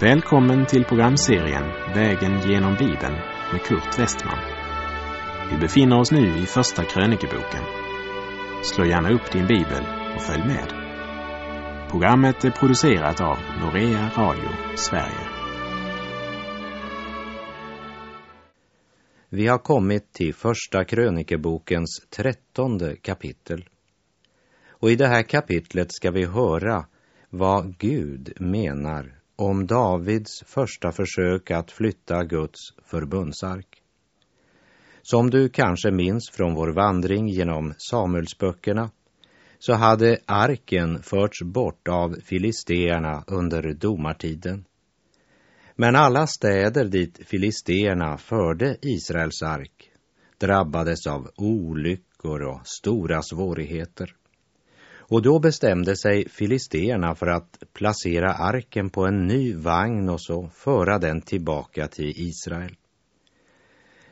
Välkommen till programserien Vägen genom Bibeln med Kurt Westman. Vi befinner oss nu i första krönikeboken. Slå gärna upp din bibel och följ med. Programmet är producerat av Norea Radio Sverige. Vi har kommit till första krönikebokens 13:e kapitel. Och i det här kapitlet ska vi höra vad Gud menar om Davids första försök att flytta Guds förbundsark. Som du kanske minns från vår vandring genom Samuelsböckerna, så hade arken förts bort av filisterna under domartiden. Men alla städer dit filisterna förde Israels ark drabbades av olyckor och stora svårigheter. Och då bestämde sig filisterna för att placera arken på en ny vagn och så föra den tillbaka till Israel.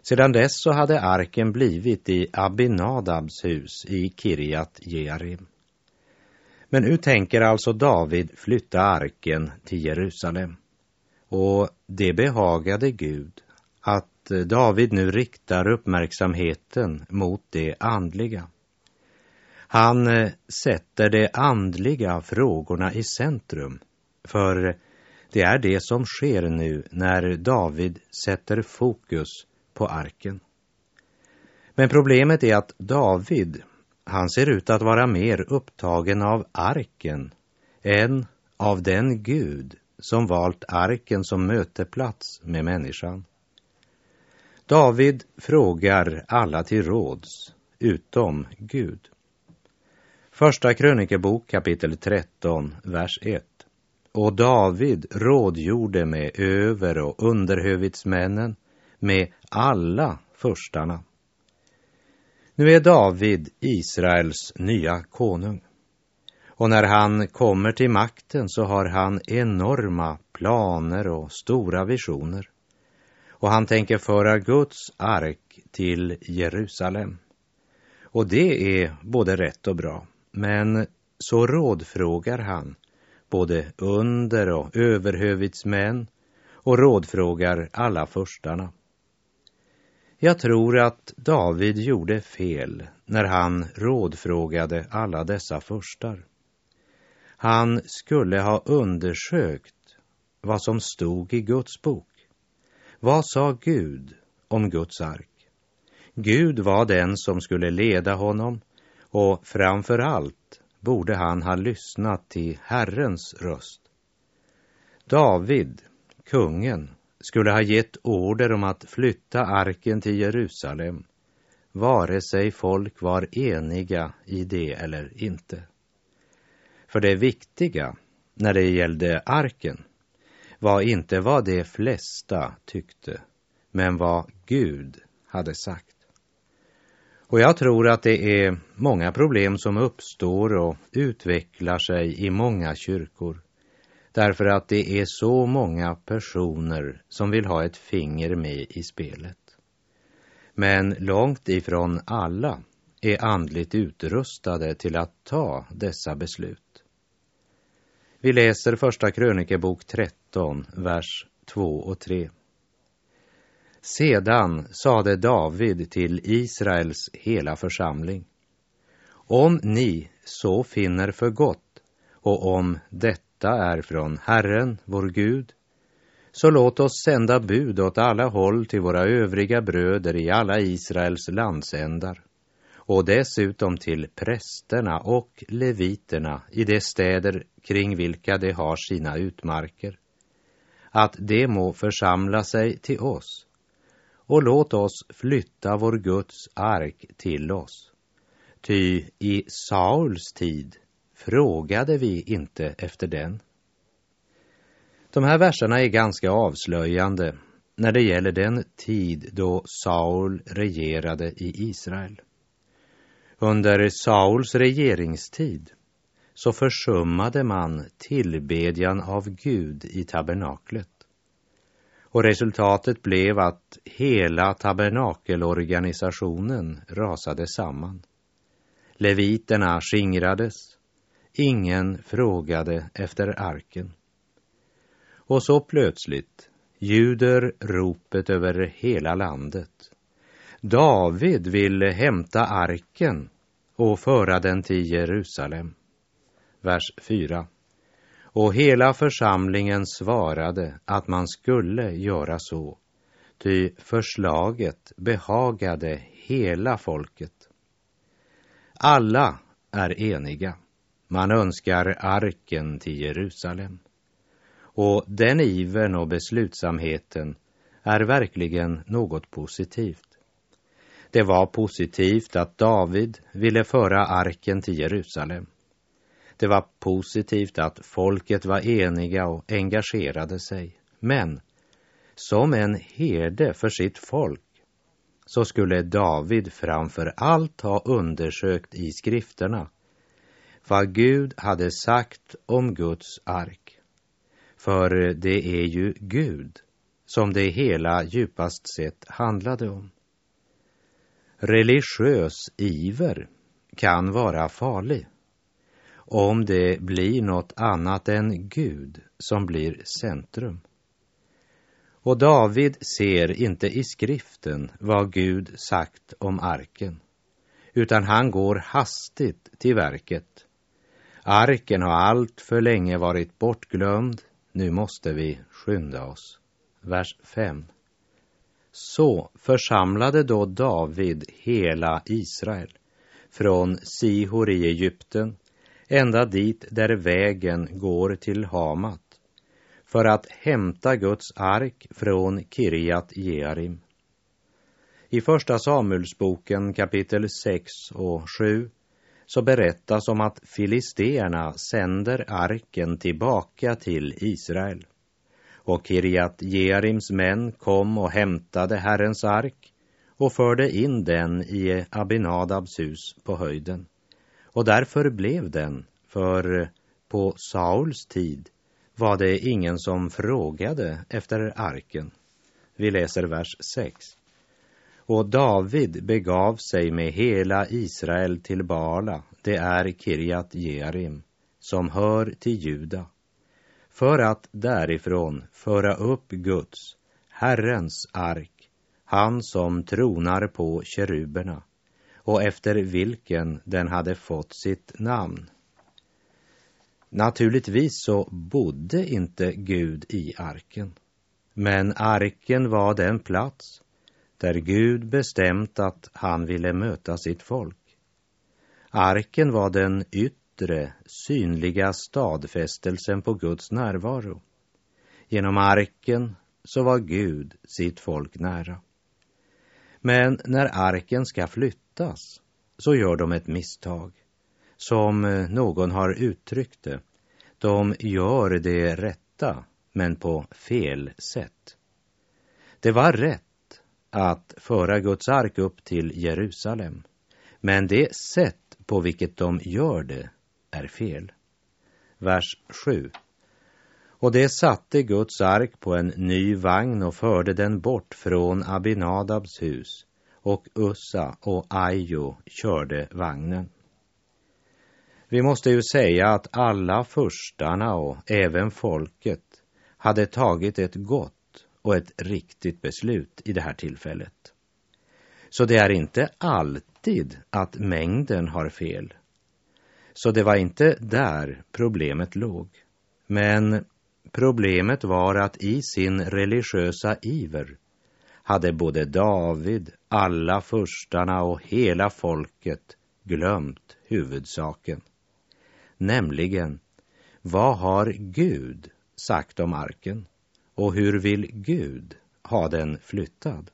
Sedan dess så hade arken blivit i Abinadabs hus i Kirjat Jearim. Men nu tänker alltså David flytta arken till Jerusalem. Och det behagade Gud att David nu riktar uppmärksamheten mot det andliga. Han sätter de andliga frågorna i centrum, för det är det som sker nu när David sätter fokus på arken. Men problemet är att David, han ser ut att vara mer upptagen av arken än av den Gud som valt arken som möteplats med människan. David frågar alla till råds utom Gud. Första krönikebok kapitel 13, vers 1. Och David rådgjorde med över- och underhövitsmännen, med alla förstarna. Nu är David Israels nya konung. Och när han kommer till makten så har han enorma planer och stora visioner. Och han tänker föra Guds ark till Jerusalem. Och det är både rätt och bra. Men så rådfrågar han både under- och överhövitsmän och rådfrågar alla förstarna. Jag tror att David gjorde fel när han rådfrågade alla dessa förstar. Han skulle ha undersökt vad som stod i Guds bok. Vad sa Gud om Guds ark? Gud var den som skulle leda honom. Och framför allt borde han ha lyssnat till Herrens röst. David, kungen, skulle ha gett order om att flytta arken till Jerusalem, vare sig folk var eniga i det eller inte. För det viktiga när det gällde arken var inte vad de flesta tyckte, men vad Gud hade sagt. Och jag tror att det är många problem som uppstår och utvecklar sig i många kyrkor. Därför att det är så många personer som vill ha ett finger med i spelet. Men långt ifrån alla är andligt utrustade till att ta dessa beslut. Vi läser första krönikebok 13, vers 2 och 3. Sedan sade David till Israels hela församling: om ni så finner för gott och om detta är från Herren, vår Gud, så låt oss sända bud åt alla håll till våra övriga bröder i alla Israels landsändar och dessutom till prästerna och leviterna i de städer kring vilka de har sina utmarker, att de må församla sig till oss. Och låt oss flytta vår Guds ark till oss. Ty i Sauls tid frågade vi inte efter den. De här verserna är ganska avslöjande när det gäller den tid då Saul regerade i Israel. Under Sauls regeringstid så försummade man tillbedjan av Gud i tabernaklet. Och resultatet blev att hela tabernakelorganisationen rasade samman. Leviterna skingrades. Ingen frågade efter arken. Och så plötsligt ljuder ropet över hela landet. David vill hämta arken och föra den till Jerusalem. Vers 4. Och hela församlingen svarade att man skulle göra så, ty förslaget behagade hela folket. Alla är eniga. Man önskar arken till Jerusalem. Och den ivern och beslutsamheten är verkligen något positivt. Det var positivt att David ville föra arken till Jerusalem. Det var positivt att folket var eniga och engagerade sig. Men som en herde för sitt folk så skulle David framför allt ha undersökt i skrifterna vad Gud hade sagt om Guds ark. För det är ju Gud som det hela djupast sett handlade om. Religiös iver kan vara farlig om det blir något annat än Gud som blir centrum. Och David ser inte i skriften vad Gud sagt om arken, utan han går hastigt till verket. Arken har allt för länge varit bortglömd, nu måste vi skynda oss. Vers 5. Så församlade då David hela Israel, från Sihor i Egypten, ända dit där vägen går till Hamat, för att hämta Guds ark från Kirjat Jearim. I första Samuelsboken kapitel 6 och 7 så berättas om att filisterna sänder arken tillbaka till Israel. Och Kirjat Jearims män kom och hämtade Herrens ark och förde in den i Abinadabs hus på höjden. Och därför blev den, för på Sauls tid var det ingen som frågade efter arken. Vi läser vers 6. Och David begav sig med hela Israel till Baala, det är Kirjat Jearim, som hör till Juda, för att därifrån föra upp Guds, Herrens ark, han som tronar på keruberna, och efter vilken den hade fått sitt namn. Naturligtvis så bodde inte Gud i arken, men arken var den plats där Gud bestämt att han ville möta sitt folk. Arken var den yttre, synliga stadfästelsen på Guds närvaro. Genom arken så var Gud sitt folk nära. Men när arken ska flyttas så gör de ett misstag. Som någon har uttryckt det, de gör det rätta men på fel sätt. Det var rätt att föra Guds ark upp till Jerusalem, men det sätt på vilket de gör det är fel. Vers 7. Och det satte Guds ark på en ny vagn och förde den bort från Abinadabs hus, och Ussa och Ajo körde vagnen. Vi måste ju säga att alla förstarna och även folket hade tagit ett gott och ett riktigt beslut i det här tillfället. Så det är inte alltid att mängden har fel. Så det var inte där problemet låg. Men problemet var att i sin religiösa iver hade både David, alla förstarna och hela folket glömt huvudsaken. Nämligen, vad har Gud sagt om arken? Och hur vill Gud ha den flyttad?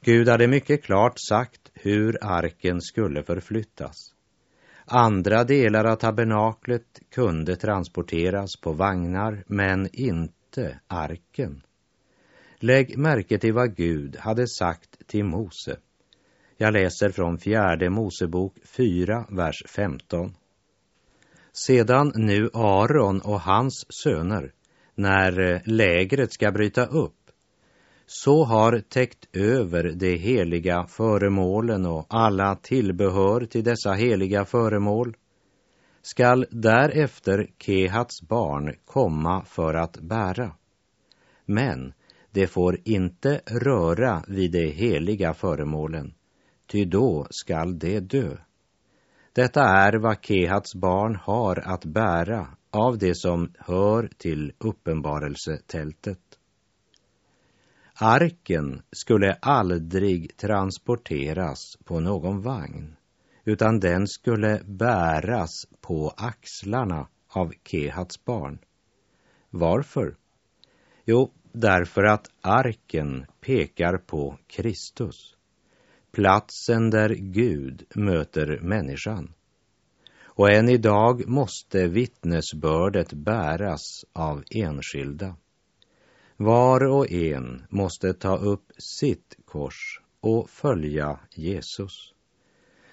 Gud hade mycket klart sagt hur arken skulle förflyttas. Andra delar av tabernaklet kunde transporteras på vagnar, men inte arken. Lägg märke till vad Gud hade sagt till Mose. Jag läser från 4 Mosebok 4, vers 15. Sedan nu Aaron och hans söner, när lägret ska bryta upp, så har täckt över de heliga föremålen och alla tillbehör till dessa heliga föremål, skall därefter Kehats barn komma för att bära. Men det får inte röra vid de heliga föremålen, ty då skall det dö. Detta är vad Kehats barn har att bära av det som hör till uppenbarelsetältet. Arken skulle aldrig transporteras på någon vagn, utan den skulle bäras på axlarna av Kehats barn. Varför? Jo, därför att arken pekar på Kristus, platsen där Gud möter människan. Och än idag måste vittnesbördet bäras av enskilda. Var och en måste ta upp sitt kors och följa Jesus.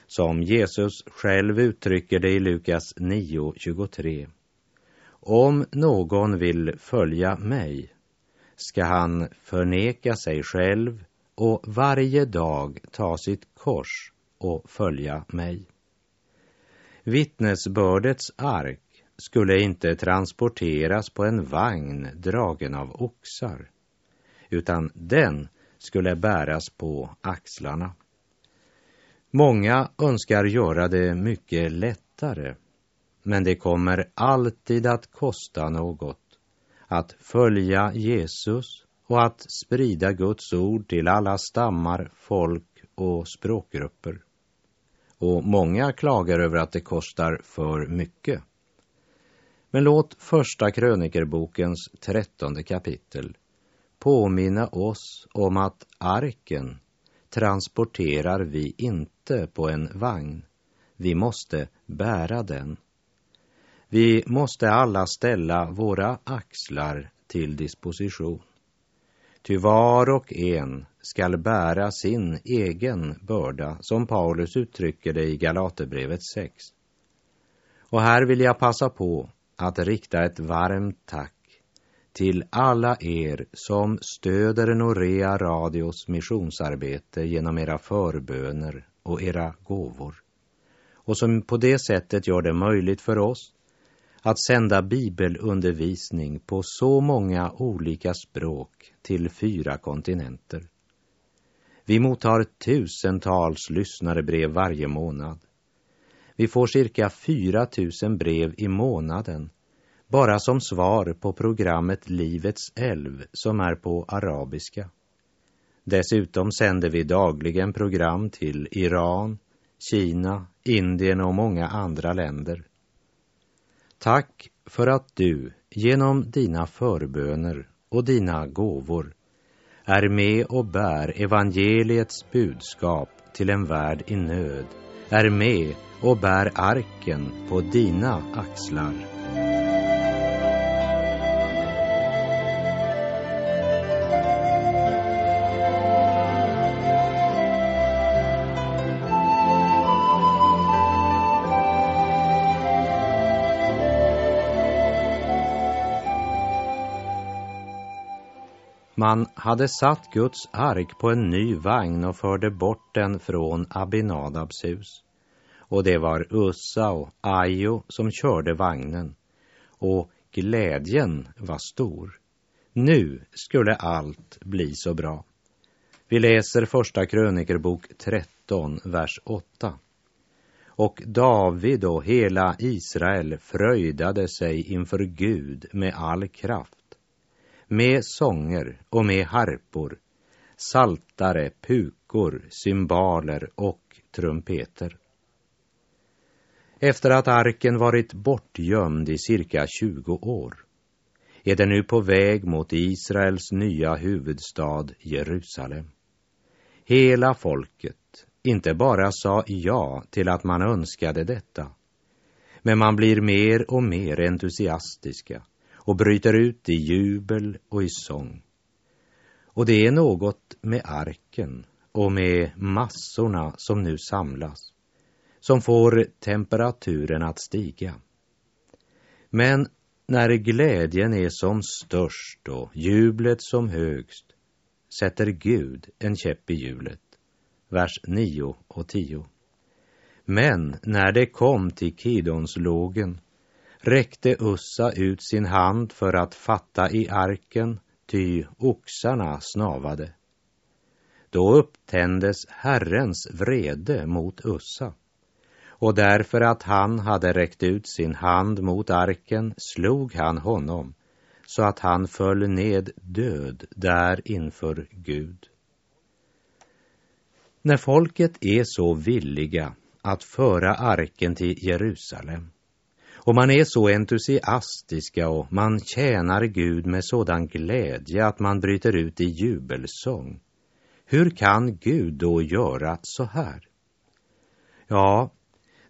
Som Jesus själv uttrycker det i Lukas 9:23. Om någon vill följa mig ska han förneka sig själv och varje dag ta sitt kors och följa mig. Vittnesbördets ark skulle inte transporteras på en vagn dragen av oxar, utan den skulle bäras på axlarna. Många önskar göra det mycket lättare, men det kommer alltid att kosta något att följa Jesus och att sprida Guds ord till alla stammar, folk och språkgrupper. Och många klagar över att det kostar för mycket. Men låt första krönikerbokens 13:e kapitel påminna oss om att arken transporterar vi inte på en vagn. Vi måste bära den. Vi måste alla ställa våra axlar till disposition. Ty var och en skall bära sin egen börda, som Paulus uttrycker det i Galaterbrevet 6. Och här vill jag passa på att rikta ett varmt tack till alla er som stöder Norea Radios missionsarbete genom era förböner och era gåvor, och som på det sättet gör det möjligt för oss att sända bibelundervisning på så många olika språk till 4 kontinenter. Vi mottar tusentals lyssnarbrev varje månad. Vi får cirka 4 000 brev i månaden, bara som svar på programmet Livets älv som är på arabiska. Dessutom sänder vi dagligen program till Iran, Kina, Indien och många andra länder. Tack för att du genom dina förböner och dina gåvor är med och bär evangeliets budskap till en värld i nöd, är med och bär arken på dina axlar. Man hade satt Guds ark på en ny vagn och förde bort den från Abinadabs hus. Och det var Ussa och Ajo som körde vagnen, och glädjen var stor. Nu skulle allt bli så bra. Vi läser första krönikerbok 13, vers 8. Och David och hela Israel fröjdade sig inför Gud med all kraft, med sånger och med harpor, saltare, pukor, cymbaler och trumpeter. Efter att arken varit bortgömd i cirka 20 år är den nu på väg mot Israels nya huvudstad Jerusalem. Hela folket inte bara sa ja till att man önskade detta, men man blir mer och mer entusiastiska och bryter ut i jubel och i sång. Och det är något med arken och med massorna som nu samlas som får temperaturen att stiga. Men när glädjen är som störst och jublet som högst sätter Gud en käpp i hjulet. Vers 9 och 10. Men när det kom till Kidonslågen räckte Ussa ut sin hand för att fatta i arken, ty oxarna snavade. Då upptändes Herrens vrede mot Ussa, och därför att han hade räckt ut sin hand mot arken slog han honom, så att han föll ned död där inför Gud. När folket är så villiga att föra arken till Jerusalem, och man är så entusiastiska och man tjänar Gud med sådan glädje att man bryter ut i jubelsång, hur kan Gud då göra så här? Ja,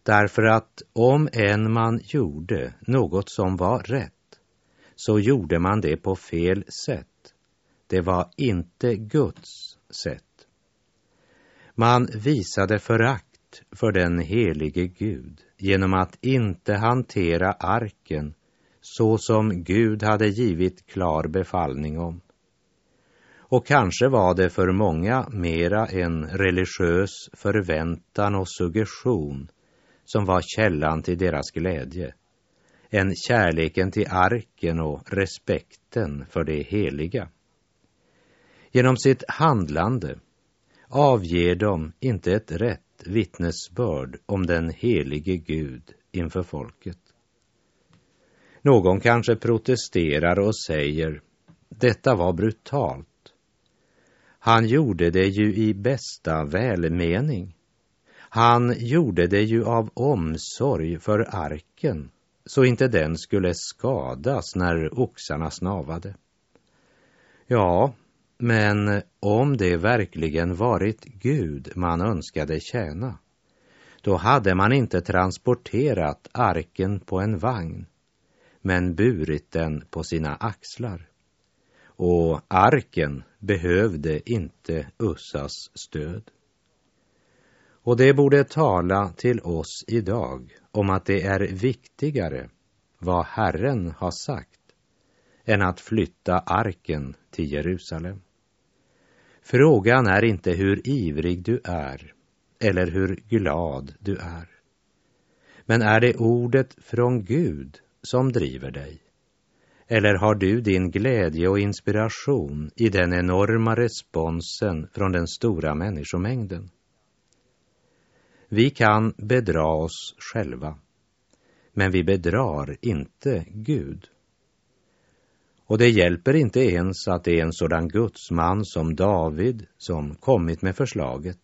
därför att om en man gjorde något som var rätt, så gjorde man det på fel sätt. Det var inte Guds sätt. Man visade förakt för den helige Gud genom att inte hantera arken så som Gud hade givit klar befallning om. Och kanske var det för många mera en religiös förväntan och suggestion som var källan till deras glädje, än kärleken till arken och respekten för det heliga. Genom sitt handlande avger de inte ett rätt vittnesbörd om den helige Gud inför folket. Någon kanske protesterar och säger, detta var brutalt. Han gjorde det ju i bästa välmening. Han gjorde det ju av omsorg för arken, så inte den skulle skadas när oxarna snavade. Ja, men om det verkligen varit Gud man önskade tjäna, då hade man inte transporterat arken på en vagn, men burit den på sina axlar. Och arken behövde inte Ussas stöd. Och det borde tala till oss idag om att det är viktigare vad Herren har sagt än att flytta arken till Jerusalem. Frågan är inte hur ivrig du är eller hur glad du är. Men är det ordet från Gud som driver dig? Eller har du din glädje och inspiration i den enorma responsen från den stora människomängden? Vi kan bedra oss själva, men vi bedrar inte Gud. Och det hjälper inte ens att det är en sådan gudsman som David som kommit med förslaget.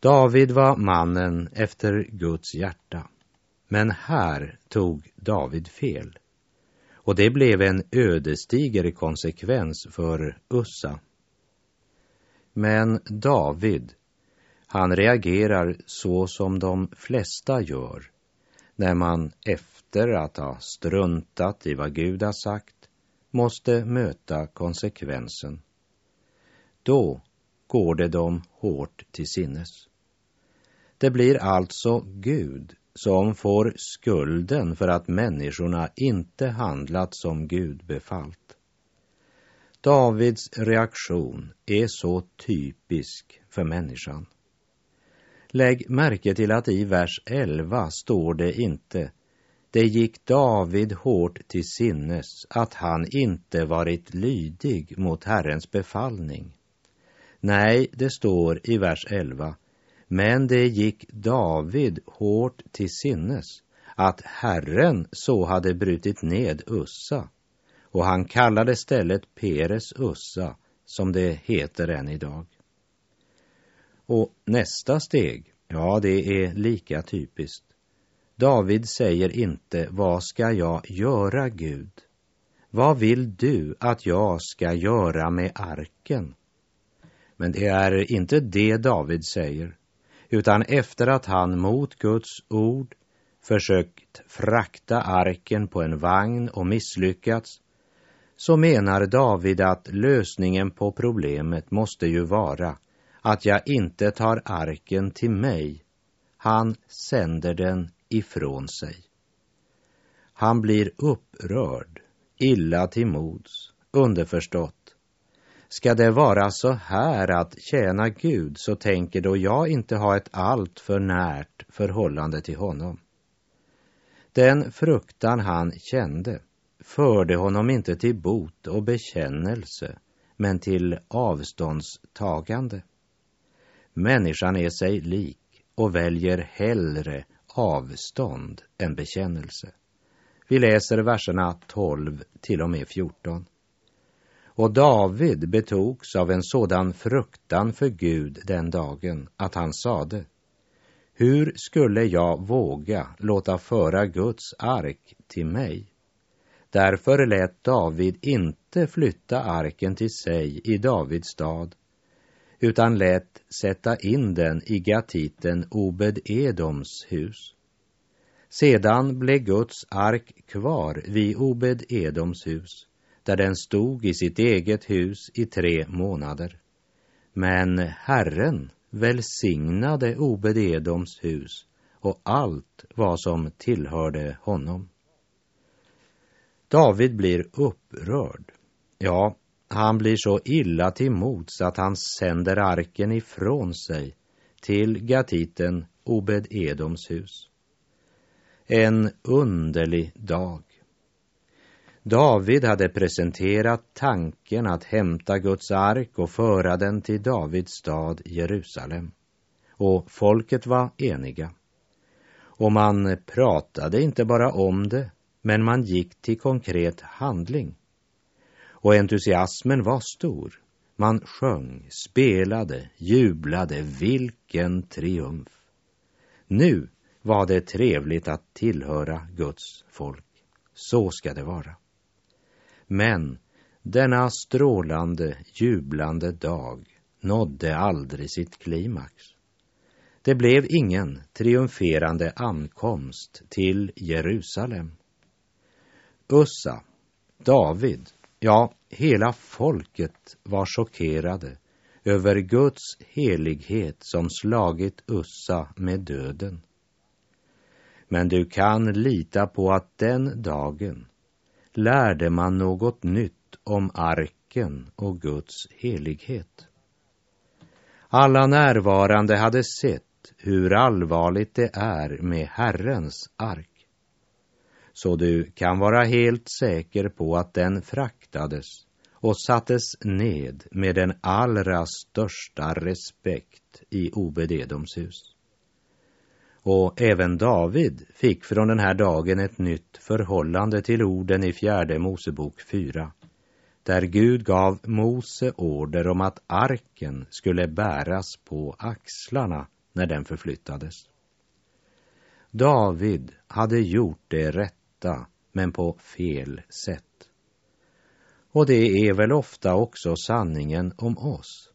David var mannen efter Guds hjärta, men här tog David fel. Och det blev en ödesdiger konsekvens för Ussa. Men David, han reagerar så som de flesta gör, när man efter att ha struntat i vad Gud har sagt, måste möta konsekvensen. Då går det dem hårt till sinnes. Det blir alltså Gud som får skulden för att människorna inte handlat som Gud befallt. Davids reaktion är så typisk för människan. Lägg märke till att i vers 11 står det inte, det gick David hårt till sinnes att han inte varit lydig mot Herrens befallning. Nej, det står i vers 11, men det gick David hårt till sinnes att Herren så hade brutit ned Ussa, och han kallade stället Peres Ussa, som det heter än idag. Och nästa steg, ja det är lika typiskt. David säger inte, vad ska jag göra Gud? Vad vill du att jag ska göra med arken? Men det är inte det David säger, utan efter att han mot Guds ord försökt frakta arken på en vagn och misslyckats, så menar David att lösningen på problemet måste ju vara att jag inte tar arken till mig. Han sänder den ifrån sig. Han blir upprörd, illa till mods, underförstått. Ska det vara så här att tjäna Gud, så tänker då jag inte ha ett allt för närt förhållande till honom. Den fruktan han kände förde honom inte till bot och bekännelse, men till avståndstagande. Människan är sig lik och väljer hellre avstånd än bekännelse. Vi läser verserna 12 till och med 14. Och David betogs av en sådan fruktan för Gud den dagen att han sade: hur skulle jag våga låta föra Guds ark till mig? Därför lät David inte flytta arken till sig i Davids stad, utan lät sätta in den i gatiten Obed-Edoms hus. Sedan blev Guds ark kvar vid Obed-Edoms hus, där den stod i sitt eget hus i 3 månader. Men Herren välsignade Obed-Edoms hus och allt vad som tillhörde honom. David blir upprörd. Ja, han blir så illa till mods att han sänder arken ifrån sig till gatiten Obed-Edoms hus. En underlig dag. David hade presenterat tanken att hämta Guds ark och föra den till Davids stad Jerusalem. Och folket var eniga. Och man pratade inte bara om det, men man gick till konkret handling. Och entusiasmen var stor. Man sjöng, spelade, jublade. Vilken triumf! Nu var det trevligt att tillhöra Guds folk. Så ska det vara. Men denna strålande, jublande dag nådde aldrig sitt klimax. Det blev ingen triumferande ankomst till Jerusalem. Ussa, David, ja, hela folket var chockerade över Guds helighet som slagit Ussa med döden. Men du kan lita på att den dagen lärde man något nytt om arken och Guds helighet. Alla närvarande hade sett hur allvarligt det är med Herrens ark. Så du kan vara helt säker på att den fraktades och sattes ned med den allra största respekt i Obed-Edoms hus. Och även David fick från den här dagen ett nytt förhållande till orden i 4 Mosebok 4, där Gud gav Mose order om att arken skulle bäras på axlarna när den förflyttades. David hade gjort det rätta, men på fel sätt. Och det är väl ofta också sanningen om oss.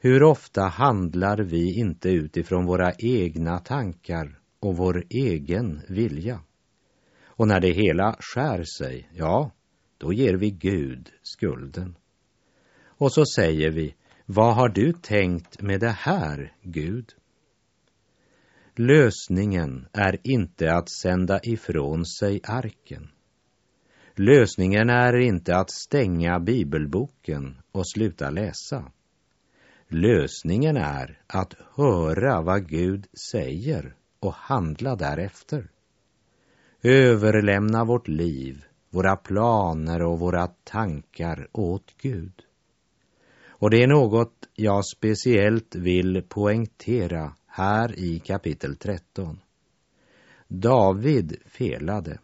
Hur ofta handlar vi inte utifrån våra egna tankar och vår egen vilja? Och när det hela skär sig, ja, då ger vi Gud skulden. Och så säger vi: vad har du tänkt med det här, Gud? Lösningen är inte att sända ifrån sig arken. Lösningen är inte att stänga bibelboken och sluta läsa. Lösningen är att höra vad Gud säger och handla därefter. Överlämna vårt liv, våra planer och våra tankar åt Gud. Och det är något jag speciellt vill poängtera här i kapitel 13. David felade,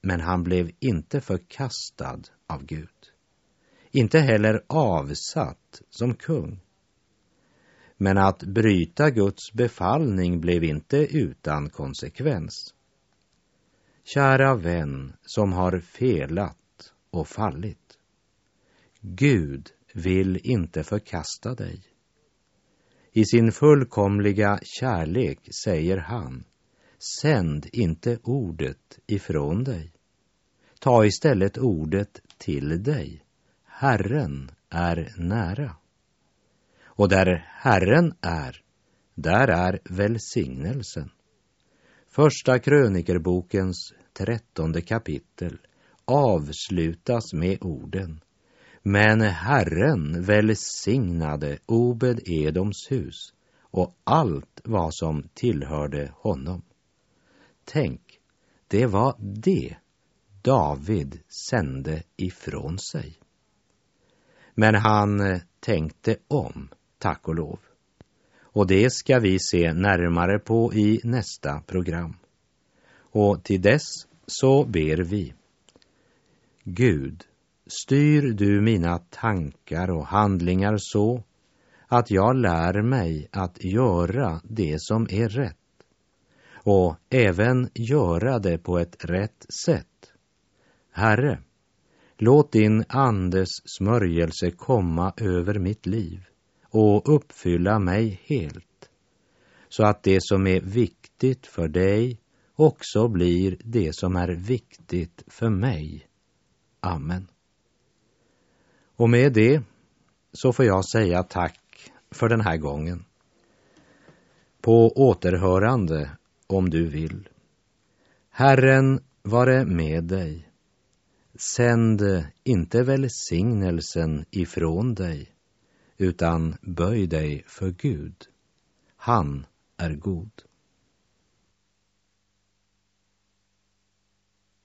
men han blev inte förkastad av Gud. Inte heller avsatt som kung. Men att bryta Guds befallning blev inte utan konsekvens. Kära vän som har felat och fallit, Gud vill inte förkasta dig. I sin fullkomliga kärlek säger han: sänd inte ordet ifrån dig. Ta istället ordet till dig. Herren är nära. Och där Herren är, där är välsignelsen. 1 Krönikerbokens 13:e kapitel avslutas med orden: Men Herren välsignade Obed-Edoms hus och allt vad som tillhörde honom. Tänk, det var det David sände ifrån sig. Men han tänkte om, tack och lov. Och det ska vi se närmare på i nästa program. Och till dess så ber vi. Gud, styr du mina tankar och handlingar så att jag lär mig att göra det som är rätt och även göra det på ett rätt sätt. Herre, låt din andes smörjelse komma över mitt liv och uppfylla mig helt, så att det som är viktigt för dig också blir det som är viktigt för mig. Amen. Och med det så får jag säga tack för den här gången. På återhörande om du vill. Herren vare med dig. Sänd inte välsignelsen ifrån dig, utan böj dig för Gud. Han är god.